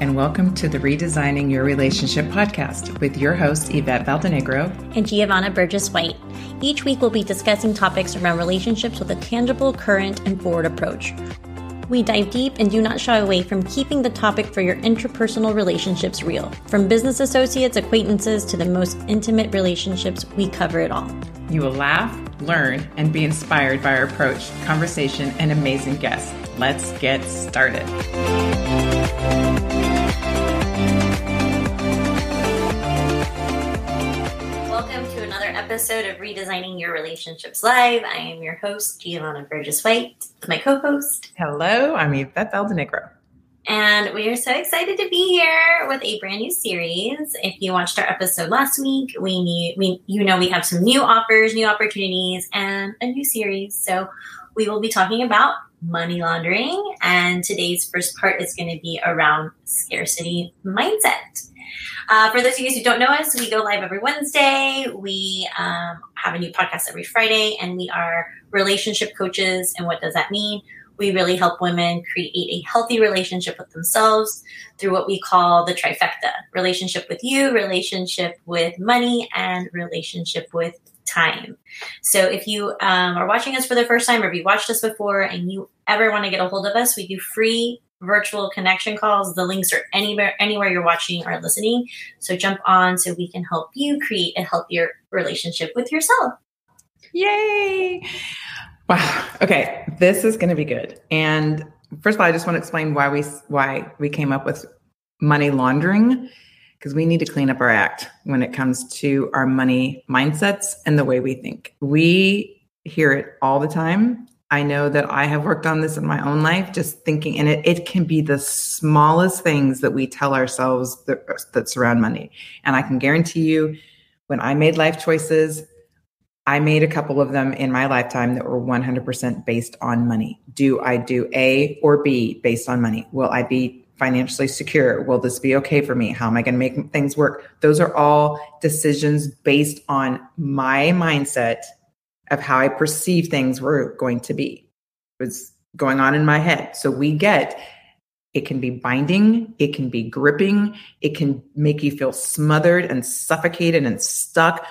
and welcome to the Redesigning Your Relationship podcast with your hosts, Yvette Valdenegro and Giovanna Burgess-White. Each week, we'll be discussing topics around relationships with a tangible, current, and forward approach. We dive deep and do not shy away from keeping the topic for your interpersonal relationships real. From business associates, acquaintances, to the most intimate relationships, we cover it all. You will laugh, learn, and be inspired by our approach, conversation, and amazing guests. Let's get started. Welcome to another episode of Redesigning Your Relationships Live. I am your host, Giovanna Burgess-White, with my co-host. Hello, I'm Yvette Valdenegro. And we are so excited to be here with a brand new series. If you watched our episode last week, we have some new offers, new opportunities, and a new series. So we will be talking about money laundering, and today's first part is going to be around scarcity mindset. For those of you who don't know us, we go live every Wednesday. We have a new podcast every Friday, and we are relationship coaches. And what does that mean? We really help women create a healthy relationship with themselves through what we call the trifecta: relationship with you, relationship with money, and relationship with time. So if you are watching us for the first time, or if you watched us before and you ever want to get a hold of us, we do free virtual connection calls. The links are anywhere you're watching or listening. So jump on so we can help you create a healthier relationship with yourself. Yay. Wow. Okay. This is going to be good. And first of all, I just want to explain why we came up with money laundering, because we need to clean up our act when it comes to our money mindsets and the way we think. We hear it all the time. I know that I have worked on this in my own life, just thinking, and it can be the smallest things that we tell ourselves that surround money. And I can guarantee you, when I made life choices, I made a couple of them in my lifetime that were 100% based on money. Do I do A or B based on money? Will I be financially secure? Will this be okay for me? How am I going to make things work? Those are all decisions based on my mindset of how I perceive things were going to be. It was going on in my head. So it can be binding. It can be gripping. It can make you feel smothered and suffocated and stuck.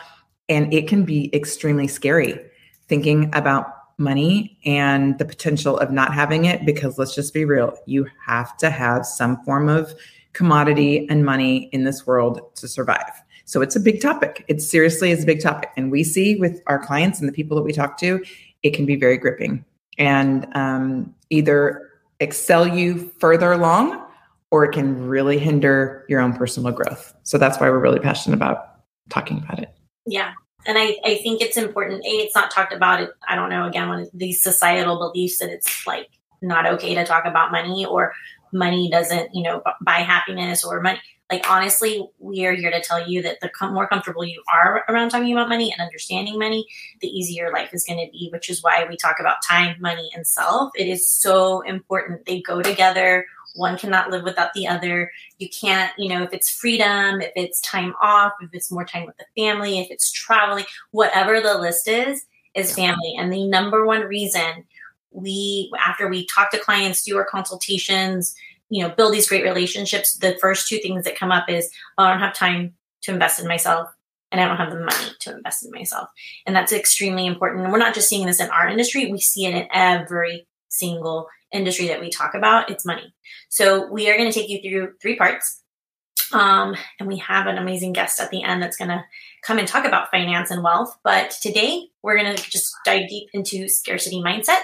And it can be extremely scary thinking about money and the potential of not having it, because let's just be real. You have to have some form of commodity and money in this world to survive. So it's a big topic. It seriously is a big topic. And we see with our clients and the people that we talk to, it can be very gripping and either excel you further along, or it can really hinder your own personal growth. So that's why we're really passionate about talking about it. Yeah. And I think it's important. A, it's not talked about. I don't know, again, one of these societal beliefs that it's like not okay to talk about money, or money doesn't, buy happiness, or money. Like, honestly, we are here to tell you that the more comfortable you are around talking about money and understanding money, the easier life is going to be, which is why we talk about time, money, and self. It is so important. They go together. One cannot live without the other. You can't, if it's freedom, if it's time off, if it's more time with the family, if it's traveling, whatever the list is family. And the number one reason after we talk to clients, do our consultations, build these great relationships, the first two things that come up is, I don't have time to invest in myself, and I don't have the money to invest in myself. And that's extremely important. And we're not just seeing this in our industry. We see it in every single industry that we talk about. It's money. So we are going to take you through three parts. And we have an amazing guest at the end that's going to come and talk about finance and wealth. But today we're going to just dive deep into scarcity mindset.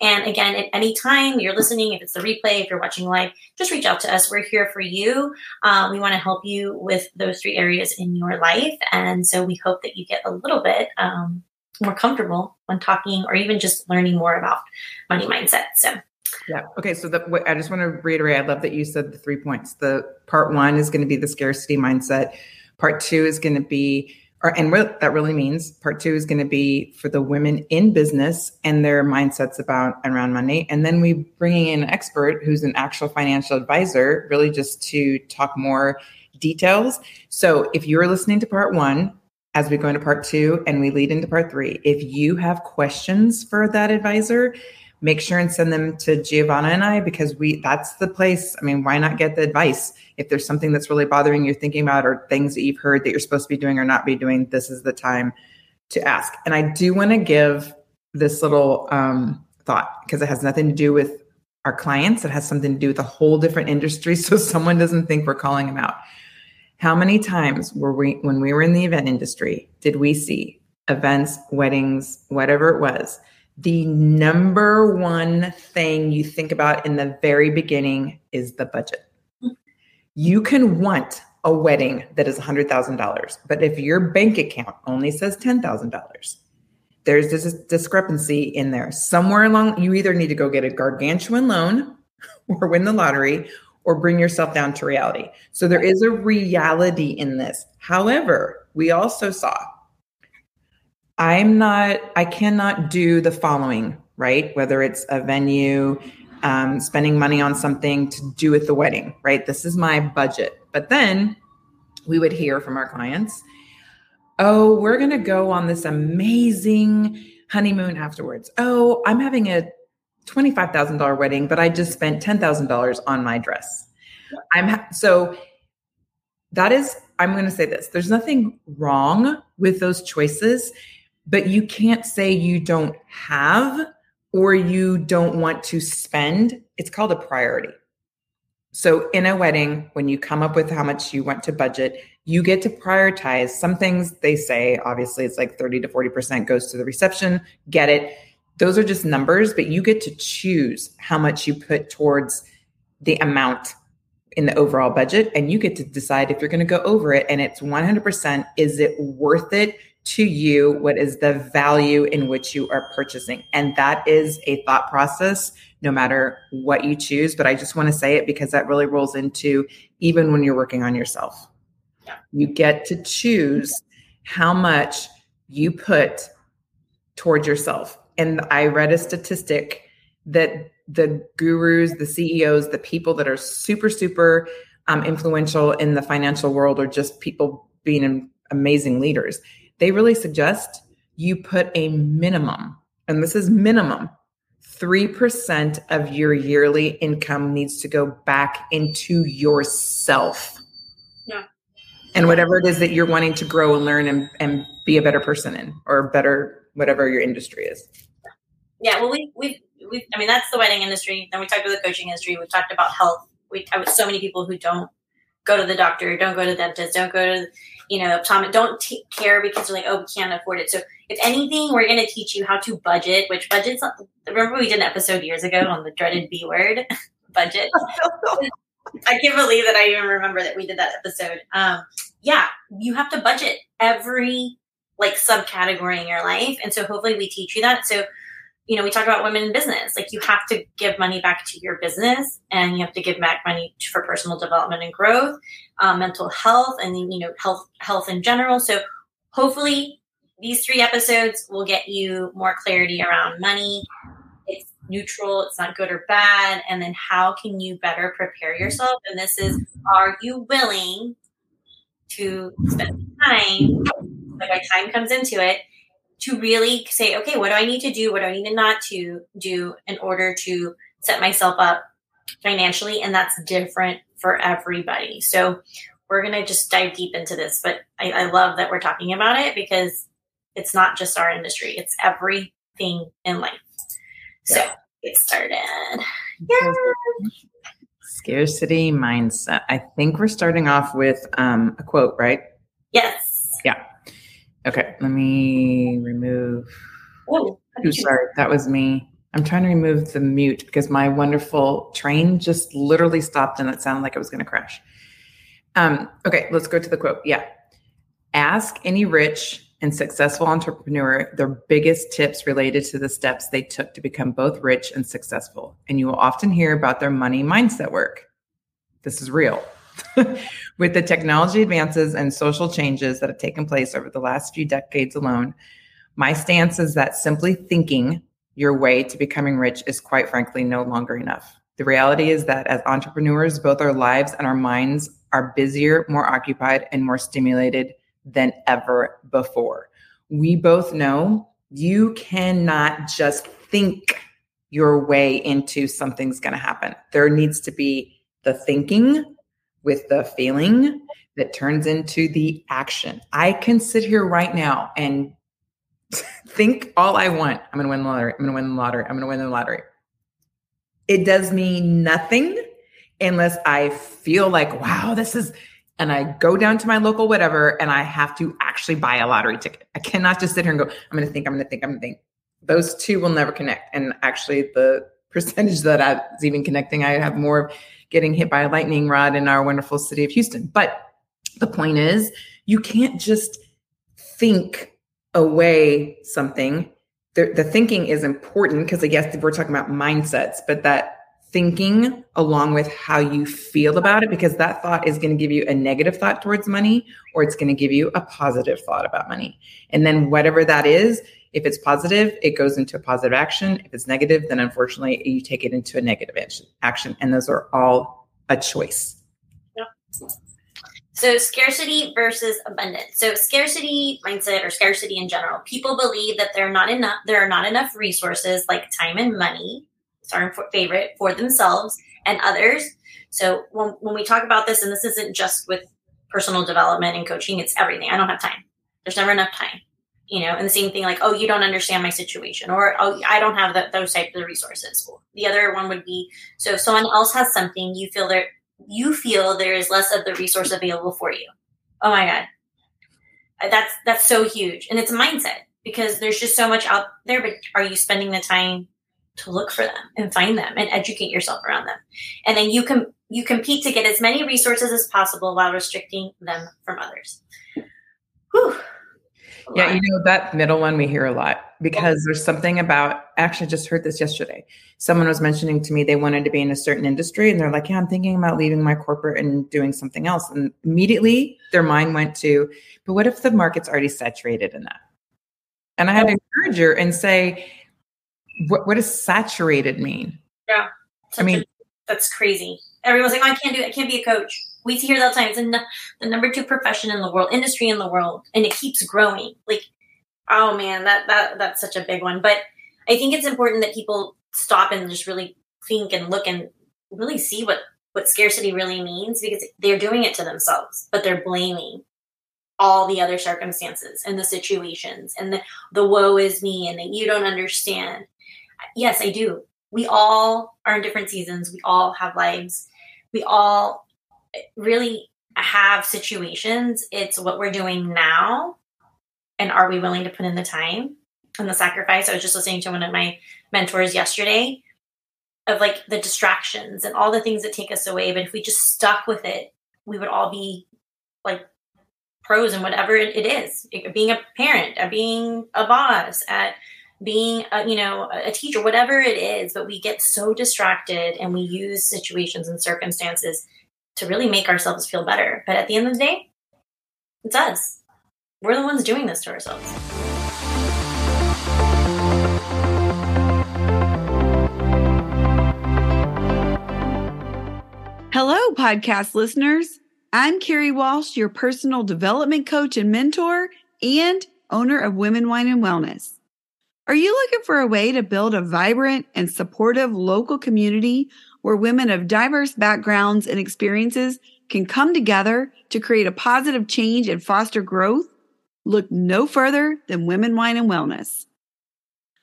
And again, at any time you're listening, if it's the replay, if you're watching live, just reach out to us. We're here for you. We want to help you with those three areas in your life. And so we hope that you get a little bit, more comfortable when talking or even just learning more about money mindset. So, yeah. Okay. So I just want to reiterate, I love that you said the 3 points. The part one is going to be the scarcity mindset. Part two is going to be, part two is going to be for the women in business and their mindsets around money. And then we bringing in an expert who's an actual financial advisor, really just to talk more details. So if you're listening to part one, as we go into part two and we lead into part three, if you have questions for that advisor, make sure and send them to Giovanna and I, because that's the place. I mean, why not get the advice? If there's something that's really bothering you, thinking about, or things that you've heard that you're supposed to be doing or not be doing, this is the time to ask. And I do want to give this little thought, because it has nothing to do with our clients. It has something to do with a whole different industry, so someone doesn't think we're calling them out. How many times were we, when we were in the event industry, did we see events, weddings, whatever it was, the number one thing you think about in the very beginning is the budget. You can want a wedding that is $100,000, but if your bank account only says $10,000, there's this discrepancy in there. Somewhere along, you either need to go get a gargantuan loan or win the lottery or bring yourself down to reality. So there is a reality in this. However, we also saw, I cannot do the following, right? Whether it's a venue, spending money on something to do with the wedding, right? This is my budget. But then we would hear from our clients, oh, we're going to go on this amazing honeymoon afterwards. Oh, I'm having a $25,000 wedding, but I just spent $10,000 on my dress. I'm going to say this. There's nothing wrong with those choices, but you can't say you don't have or you don't want to spend. It's called a priority. So in a wedding, when you come up with how much you want to budget, you get to prioritize some things. They say, obviously, it's like 30 to 40% goes to the reception. Get it. Those are just numbers, but you get to choose how much you put towards the amount in the overall budget. And you get to decide if you're going to go over it. And it's 100%. Is it worth it to you? What is the value in which you are purchasing? And that is a thought process, no matter what you choose. But I just want to say it because that really rolls into even when you're working on yourself. You get to choose how much you put towards yourself. And I read a statistic that the gurus, the CEOs, the people that are super, super influential in the financial world, or just people being amazing leaders, they really suggest you put a minimum, and this is minimum, 3% of your yearly income needs to go back into yourself. Yeah. And whatever it is that you're wanting to grow and learn and be a better person in, or better, whatever your industry is. Yeah. Well, I mean, that's the wedding industry. Then we talked about the coaching industry. We've talked about health. I was so many people who don't go to the doctor, don't go to the dentist, don't go to, optometrist, don't take care because they're like, oh, we can't afford it. So if anything, we're going to teach you how to budget, which budget's not, remember we did an episode years ago on the dreaded B word, budget. I can't believe that I even remember that we did that episode. Yeah, you have to budget every subcategory in your life. And so hopefully we teach you that. So, we talk about women in business, you have to give money back to your business, and you have to give back money for personal development and growth, mental health, and health in general. So hopefully these 3 episodes will get you more clarity around money. It's neutral. It's not good or bad. And then how can you better prepare yourself? And this is, are you willing to spend time, my time comes into it, to really say, okay, what do I need to do? What do I need to not to do in order to set myself up financially? And that's different for everybody. So we're going to just dive deep into this, but I love that we're talking about it because it's not just our industry. It's everything in life. So get started. Yeah. Scarcity mindset. I think we're starting off with a quote, right? Yes. Yeah. Okay, let me remove. Oh, sorry, that was me. I'm trying to remove the mute because my wonderful train just literally stopped and it sounded like it was going to crash. Okay, let's go to the quote. Yeah. Ask any rich and successful entrepreneur their biggest tips related to the steps they took to become both rich and successful. And you will often hear about their money mindset work. This is real. With the technology advances and social changes that have taken place over the last few decades alone, my stance is that simply thinking your way to becoming rich is quite frankly no longer enough. The reality is that as entrepreneurs, both our lives and our minds are busier, more occupied, and more stimulated than ever before. We both know you cannot just think your way into something's going to happen. There needs to be the thinking with the feeling that turns into the action. I can sit here right now and think all I want. I'm going to win the lottery. I'm going to win the lottery. I'm going to win the lottery. It does me nothing unless I feel like, wow, this is, and I go down to my local whatever, and I have to actually buy a lottery ticket. I cannot just sit here and go, I'm going to think, I'm going to think, I'm going to think. Those two will never connect. And actually the percentage that I was even connecting, I have more of getting hit by a lightning rod in our wonderful city of Houston. But the point is, you can't just think away something. The thinking is important because I guess we're talking about mindsets, but that thinking along with how you feel about it, because that thought is going to give you a negative thought towards money, or it's going to give you a positive thought about money. And then whatever that is, if it's positive, it goes into a positive action. If it's negative, then unfortunately you take it into a negative action. And those are all a choice. Yep. So scarcity versus abundance. So scarcity mindset, or scarcity in general, people believe that there are not enough resources like time and money. It's our favorite for themselves and others. So when we talk about this, and this isn't just with personal development and coaching, it's everything. I don't have time. There's never enough time. You know, and the same thing like, oh, you don't understand my situation, or oh, I don't have those types of resources. The other one would be, so if someone else has something, you feel there is less of the resource available for you. Oh my God, that's so huge, and it's a mindset because there's just so much out there. But are you spending the time to look for them and find them and educate yourself around them? And then you compete to get as many resources as possible while restricting them from others. Whew. Yeah, you know, that middle one we hear a lot because there's something about, actually just heard this yesterday. Someone was mentioning to me, they wanted to be in a certain industry and they're like, yeah, I'm thinking about leaving my corporate and doing something else. And immediately their mind went to, but what if the market's already saturated in that? And I had to encourage her and say, what does saturated mean? Yeah. That's crazy. Everyone's like, oh, I can't do it. I can't be a coach. We hear that all the time. It's the number 2 profession in the world, industry in the world, and it keeps growing. Like, oh man, that's such a big one. But I think it's important that people stop and just really think and look and really see what scarcity really means, because they're doing it to themselves, but they're blaming all the other circumstances and the situations and the woe is me and that you don't understand. Yes, I do. We all are in different seasons. We all have lives. We all really have situations. It's what we're doing now. And are we willing to put in the time and the sacrifice? I was just listening to one of my mentors yesterday of like the distractions and all the things that take us away. But if we just stuck with it, we would all be like pros in whatever it is, being a parent, at being a boss, at being a teacher, whatever it is. But we get so distracted and we use situations and circumstances to really make ourselves feel better. But at the end of the day, it's us. We're the ones doing this to ourselves. Hello, podcast listeners. I'm Kerry Walsh, your personal development coach and mentor and owner of Women Wine and Wellness. Are you looking for a way to build a vibrant and supportive local community where women of diverse backgrounds and experiences can come together to create a positive change and foster growth? Look no further than Women Wine and Wellness.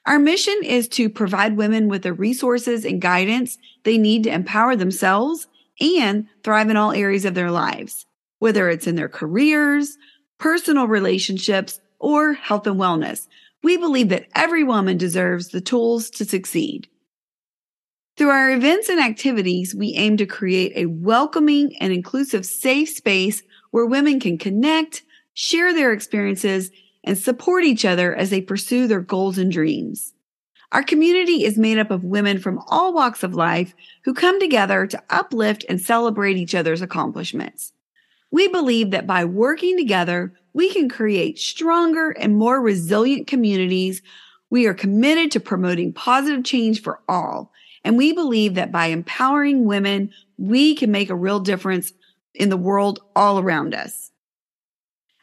Our mission is to provide women with the resources and guidance they need to empower themselves and thrive in all areas of their lives, whether it's in their careers, personal relationships, or health and wellness. We believe that every woman deserves the tools to succeed. Through our events and activities, we aim to create a welcoming and inclusive safe space where women can connect, share their experiences, and support each other as they pursue their goals and dreams. Our community is made up of women from all walks of life who come together to uplift and celebrate each other's accomplishments. We believe that by working together, we can create stronger and more resilient communities. We are committed to promoting positive change for all, and we believe that by empowering women, we can make a real difference in the world all around us.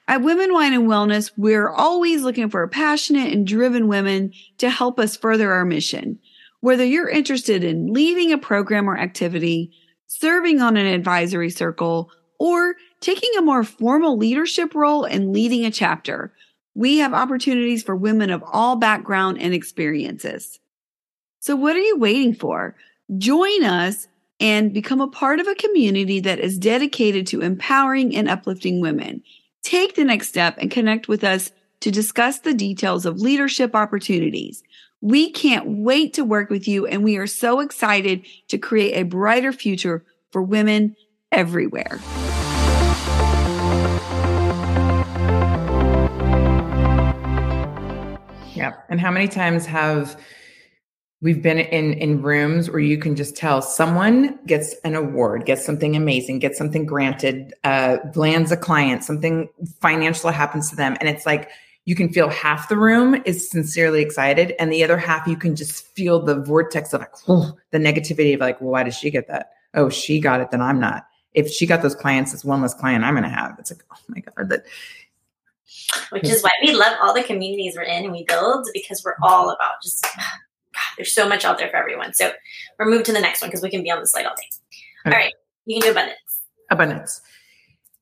At Women Wine and Wellness, we're always looking for passionate and driven women to help us further our mission. Whether you're interested in leading a program or activity, serving on an advisory circle, or taking a more formal leadership role and leading a chapter, we have opportunities for women of all backgrounds and experiences. So what are you waiting for? Join us and become a part of a community that is dedicated to empowering and uplifting women. Take the next step and connect with us to discuss the details of leadership opportunities. We can't wait to work with you, and we are so excited to create a brighter future for women everywhere. Yeah. And how many times have we've been in rooms where you can just tell someone gets an award, gets something amazing, gets something granted, lands a client, something financial happens to them. And it's like, you can feel half the room is sincerely excited, and the other half, you can just feel the vortex of like, whew, the negativity of like, well, why did she get that? Oh, she got it, then I'm not. If she got those clients, it's one less client I'm going to have. It's like, oh my God. Which is why we love all the communities we're in and we build, because we're all about just, God, there's so much out there for everyone. So we're moved to the next one because we can be on the slide all day. Okay. All right. You can do abundance. Abundance.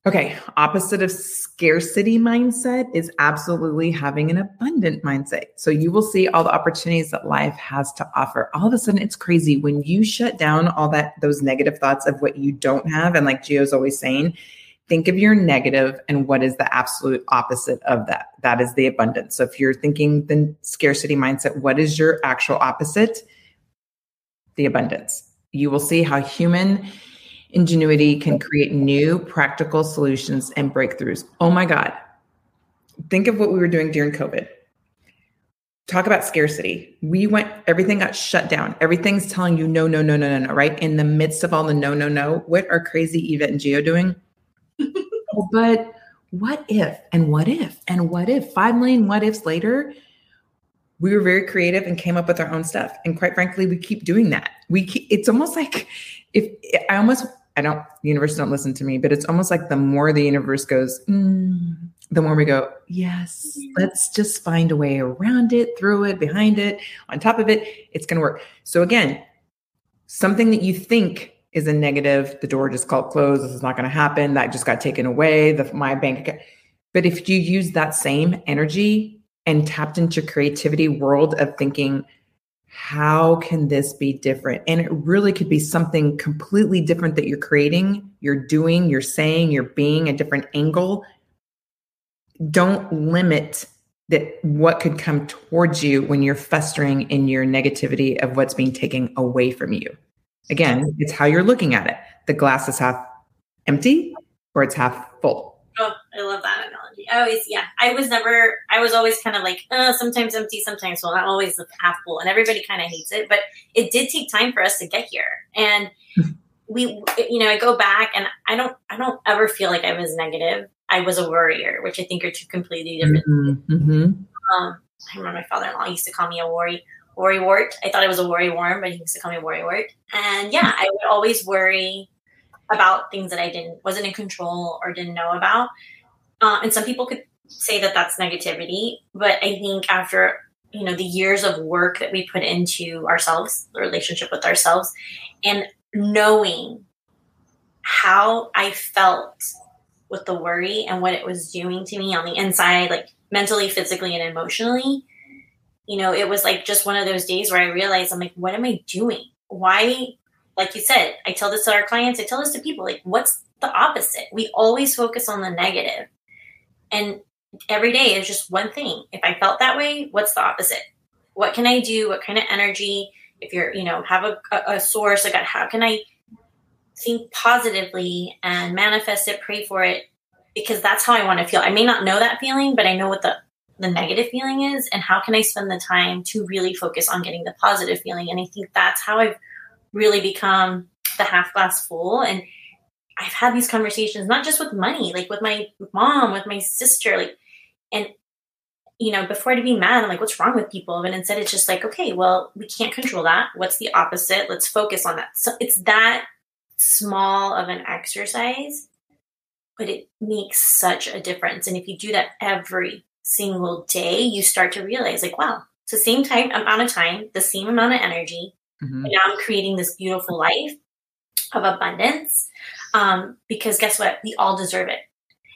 Okay, opposite of scarcity mindset is absolutely having an abundant mindset. So you will see all the opportunities that life has to offer. All of a sudden, it's crazy when you shut down all that, those negative thoughts of what you don't have. And like Gio's always saying, think of your negative and what is the absolute opposite of that. That is the abundance. So if you're thinking the scarcity mindset, what is your actual opposite? The abundance. You will see how human ingenuity can create new practical solutions and breakthroughs. Oh my God. Think of what we were doing during COVID. Talk about scarcity. Everything got shut down. Everything's telling you no, no, no, no, no, no, right? In the midst of all the no, no, no, what are crazy Yvette and Gio doing? But what if, and what if, and what if? 5 million what ifs later, we were very creative and came up with our own stuff. And quite frankly, we keep doing that. It's almost like the universe don't listen to me, but it's almost like the more the universe goes, the more we go, yes, let's just find a way around it, through it, behind it, on top of it, it's going to work. So again, something that you think is a negative, the door just closed, this is not going to happen, that just got taken away, my bank account. But if you use that same energy and tapped into your creativity world of thinking, how can this be different? And it really could be something completely different that you're creating, you're doing, you're saying, you're being a different angle. Don't limit that what could come towards you when you're festering in your negativity of what's being taken away from you. Again, it's how you're looking at it. The glass is half empty or it's half full. Oh, I love that analogy. I was always kind of like, sometimes empty, sometimes full, not always the half full. And everybody kind of hates it, but it did take time for us to get here. And I go back and I don't ever feel like I was negative. I was a worrier, which I think are two completely different things. Mm-hmm. I remember my father-in-law used to call me a worrywart. I thought I was a worrywart, but he used to call me a worrywart. And yeah, I would always worry about things that I wasn't in control or didn't know about. And some people could say that that's negativity, but I think after, the years of work that we put into ourselves, the relationship with ourselves, and knowing how I felt with the worry and what it was doing to me on the inside, like mentally, physically, and emotionally, it was like just one of those days where I realized, I'm like, what am I doing? Why? Like you said, I tell this to our clients, I tell this to people, like, what's the opposite? We always focus on the negative. And every day is just one thing. If I felt that way, what's the opposite? What can I do? What kind of energy? If you're, have a source, like, how can I think positively and manifest it, pray for it? Because that's how I want to feel. I may not know that feeling, but I know what the negative feeling is. And how can I spend the time to really focus on getting the positive feeling? And I think that's how I've really become the half glass full. And I've had these conversations, not just with money, like with my mom, with my sister, like, and before I'd be mad, I'm like, what's wrong with people? And instead it's just like, okay, well, we can't control that. What's the opposite? Let's focus on that. So it's that small of an exercise, but it makes such a difference. And if you do that every single day, you start to realize like, wow, It's the same type amount of time, the same amount of energy. Mm-hmm. And now I'm creating this beautiful life of abundance because guess what? We all deserve it.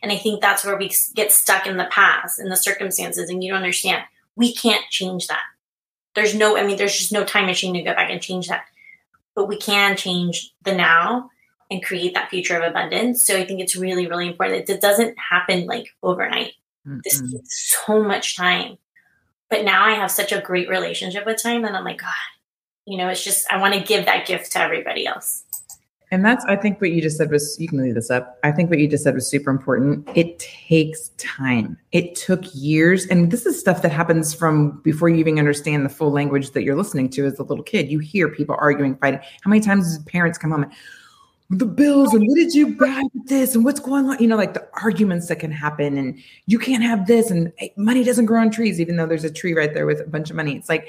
And I think that's where we get stuck in the past and the circumstances, and you don't understand. We can't change that. There's just no time machine to go back and change that. But we can change the now and create that future of abundance. So I think it's really, really important. It doesn't happen like overnight. Mm-hmm. This takes so much time. But now I have such a great relationship with time. And I'm like, God, it's just, I want to give that gift to everybody else. And that's, I think what you just said was, you can leave this up. I think what you just said was super important. It takes time. It took years. And this is stuff that happens from before you even understand the full language that you're listening to as a little kid. You hear people arguing, fighting. How many times do parents come home and the bills and what did you buy with this and what's going on? Like the arguments that can happen and you can't have this and money doesn't grow on trees, even though there's a tree right there with a bunch of money. It's like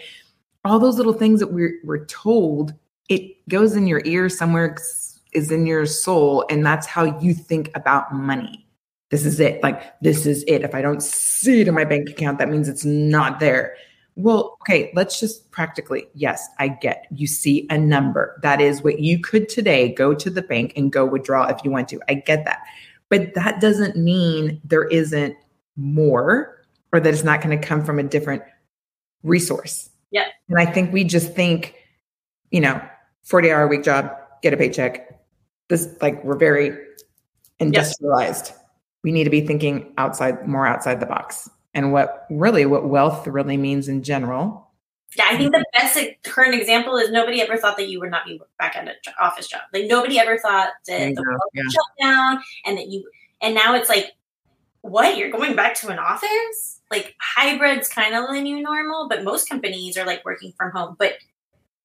all those little things that we're told, it goes in your ear somewhere, is in your soul. And that's how you think about money. This is it. Like, this is it. If I don't see it in my bank account, that means it's not there. Well, okay, let's just practically, yes, I get you see a number. That is what you could today go to the bank and go withdraw if you want to. I get that. But that doesn't mean there isn't more or that it's not going to come from a different resource. Yeah. And I think we just think, 40-hour week job, get a paycheck. This, we're very industrialized. Yes. We need to be thinking outside the box. And what wealth really means in general. Yeah, I think the best current example is nobody ever thought that you would not be back at an office job. Nobody ever thought that the world would shut down and now it's like, what? You're going back to an office? Hybrid's kind of the new normal, but most companies are working from home. But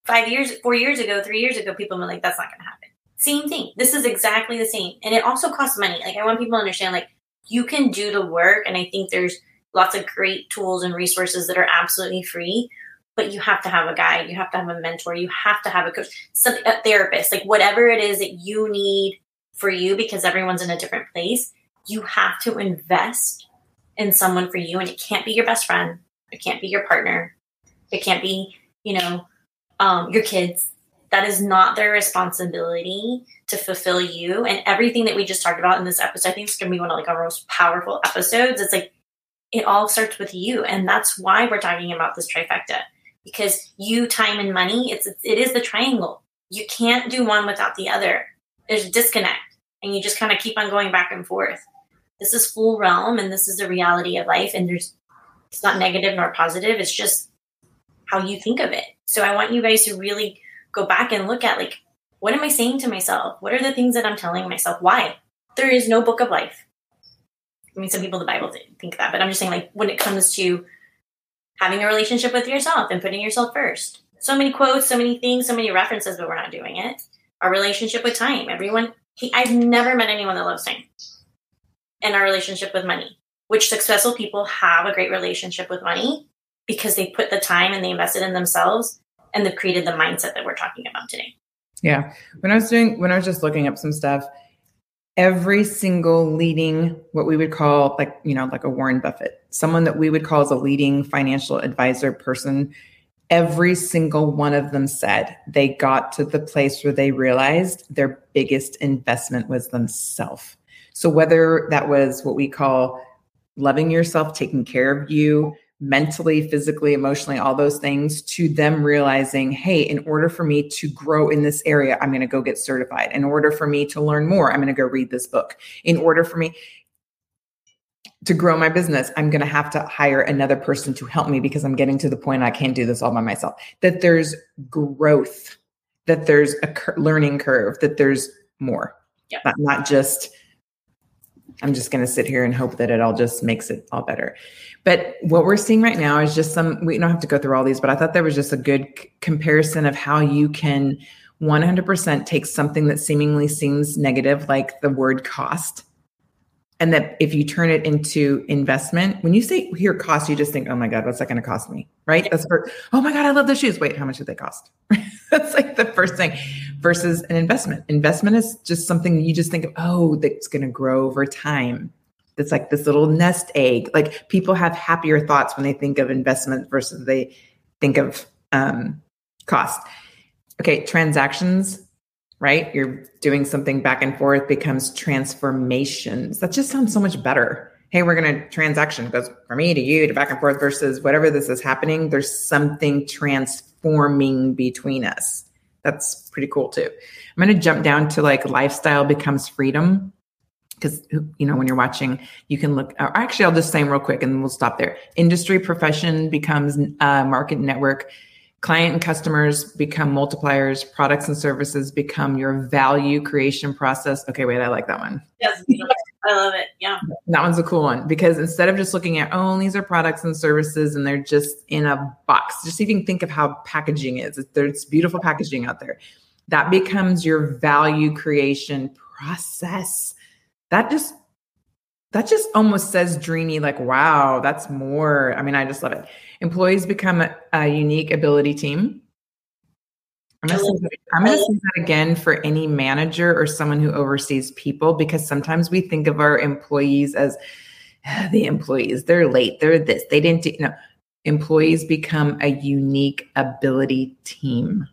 4 years ago, 3 years ago, people were like, that's not going to happen. Same thing. This is exactly the same. And it also costs money. I want people to understand, you can do the work. And I think there's lots of great tools and resources that are absolutely free, but you have to have a guide. You have to have a mentor. You have to have a coach, a therapist, whatever it is that you need for you, because everyone's in a different place. You have to invest in someone for you. And it can't be your best friend. It can't be your partner. It can't be, your kids. That is not their responsibility to fulfill you. And everything that we just talked about in this episode, I think it's going to be one of our most powerful episodes. It's it all starts with you. And that's why we're talking about this trifecta, because you, time, and money, it is the triangle. You can't do one without the other. There's a disconnect and you just kind of keep on going back and forth. This is full realm. And this is the reality of life. And it's not negative nor positive. It's just how you think of it. So I want you guys to really go back and look at what am I saying to myself? What are the things that I'm telling myself? Why? There is no book of life. Some people in the Bible think that, but I'm just saying when it comes to having a relationship with yourself and putting yourself first, so many quotes, so many things, so many references, but we're not doing it. Our relationship with time, I've never met anyone that loves time. And our relationship with money, which successful people have a great relationship with money because they put the time and they invested in themselves. And they've created the mindset that we're talking about today. Yeah. When I was just looking up some stuff, every single leading, what we would call a Warren Buffett, someone that we would call as a leading financial advisor person, every single one of them said they got to the place where they realized their biggest investment was themselves. So whether that was what we call loving yourself, taking care of you, mentally, physically, emotionally, all those things, to them realizing, hey, in order for me to grow in this area, I'm going to go get certified. In order for me to learn more, I'm going to go read this book. In order for me to grow my business, I'm going to have to hire another person to help me because I'm getting to the point I can't do this all by myself. That there's growth, that there's a learning curve, that there's more. Yep. Not just, I'm just going to sit here and hope that it all just makes it all better. But what we're seeing right now is just we don't have to go through all these, but I thought there was just a good comparison of how you can 100% take something that seemingly seems negative, like the word cost. And that if you turn it into investment, when you say here cost, you just think, oh my God, what's that going to cost me? Right? That's oh my God, I love the shoes. Wait, how much did they cost? That's the first thing versus an investment. Investment is just something you just think of, oh, that's going to grow over time. it's like this little nest egg. Like people have happier thoughts when they think of investment versus they think of cost. Okay, transactions, right? You're doing something back and forth becomes transformations. That just sounds so much better. Hey, we're going to transaction goes from me to you to back and forth versus whatever this is happening. There's something transforming between us. That's pretty cool too. I'm going to jump down to like lifestyle becomes freedom. Because, you know, when you're watching, you can look, or actually I'll just say them real quick and we'll stop there. Industry profession becomes market network. Client and customers become multipliers. Products and services become your value creation process. Okay, wait, I like that one. Yes. I love it. Yeah. That one's a cool one because instead of just looking at, oh, these are products and services and they're just in a box, just even think of how packaging is. There's beautiful packaging out there. That becomes your value creation process. That just almost says dreamy, like, wow, that's more. I mean, I just love it. Employees become a unique ability team. I'm going to say that again for any manager or someone who oversees people, because sometimes we think of our employees as the employees. They're late. They're this. They didn't do, no. Employees become a unique ability team.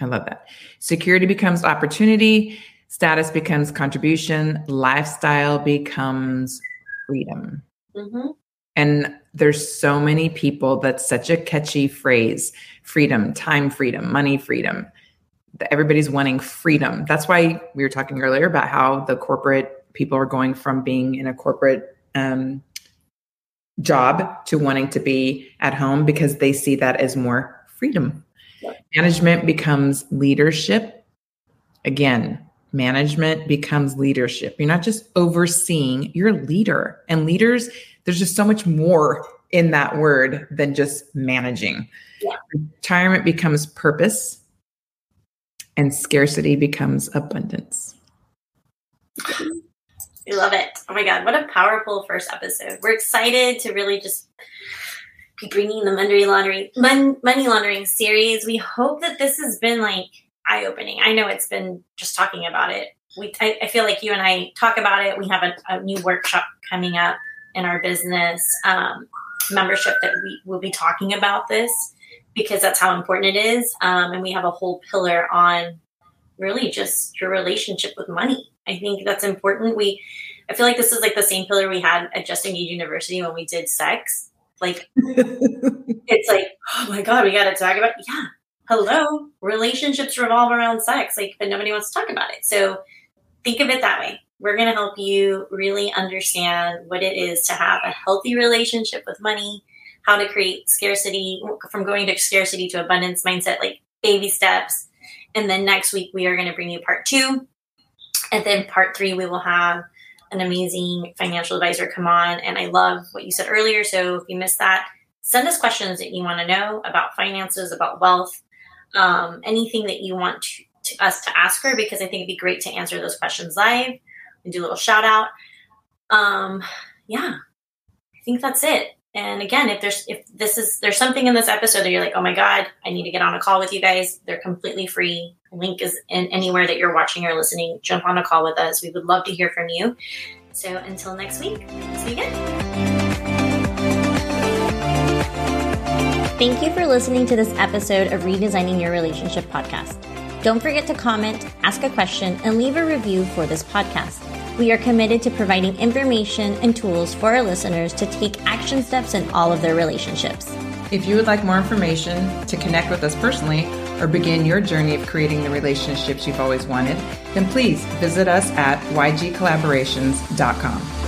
I love that. Security becomes opportunity. Status becomes contribution. Lifestyle becomes freedom. Mm-hmm. And there's so many people, that's such a catchy phrase, freedom, time freedom, money freedom. Everybody's wanting freedom. That's why we were talking earlier about how the corporate people are going from being in a corporate job to wanting to be at home because they see that as more freedom. Management becomes leadership. Again, management becomes leadership. You're not just overseeing, you're a leader. And leaders, there's just so much more in that word than just managing. Yeah. Retirement becomes purpose and scarcity becomes abundance. We love it. Oh my God, what a powerful first episode. We're excited to really just be bringing the money laundering series. We hope that this has been like eye-opening. I know it's been just talking about it. I feel like you and I talk about it. We have a new workshop coming up in our business membership that we will be talking about this because that's how important it is. And we have a whole pillar on really just your relationship with money. I think that's important. I feel like this is like the same pillar we had at Just Engage University when we did sex. Like, it's like, oh my God, we got to talk about it. Yeah. Hello. Relationships revolve around sex. Like, but nobody wants to talk about it. So think of it that way. We're going to help you really understand what it is to have a healthy relationship with money, how to create scarcity, from going to scarcity to abundance mindset, like baby steps. And then next week, we are going to bring you part 2. And then part 3, we will have an amazing financial advisor come on. And I love what you said earlier. So if you missed that, send us questions that you want to know about finances, about wealth, anything that you want to us to ask her, because I think it'd be great to answer those questions live. And do a little shout out. Yeah, I think that's it. And again, if there's something in this episode that you're like, oh my God, I need to get on a call with you guys. They're completely free. Link is in anywhere that you're watching or listening. Jump on a call with us. We would love to hear from you. So until next week, see you again. Thank you for listening to this episode of Redesigning Your Relationship podcast. Don't forget to comment, ask a question, and leave a review for this podcast. We are committed to providing information and tools for our listeners to take action steps in all of their relationships. If you would like more information, to connect with us personally, or begin your journey of creating the relationships you've always wanted, then please visit us at ygcollaborations.com.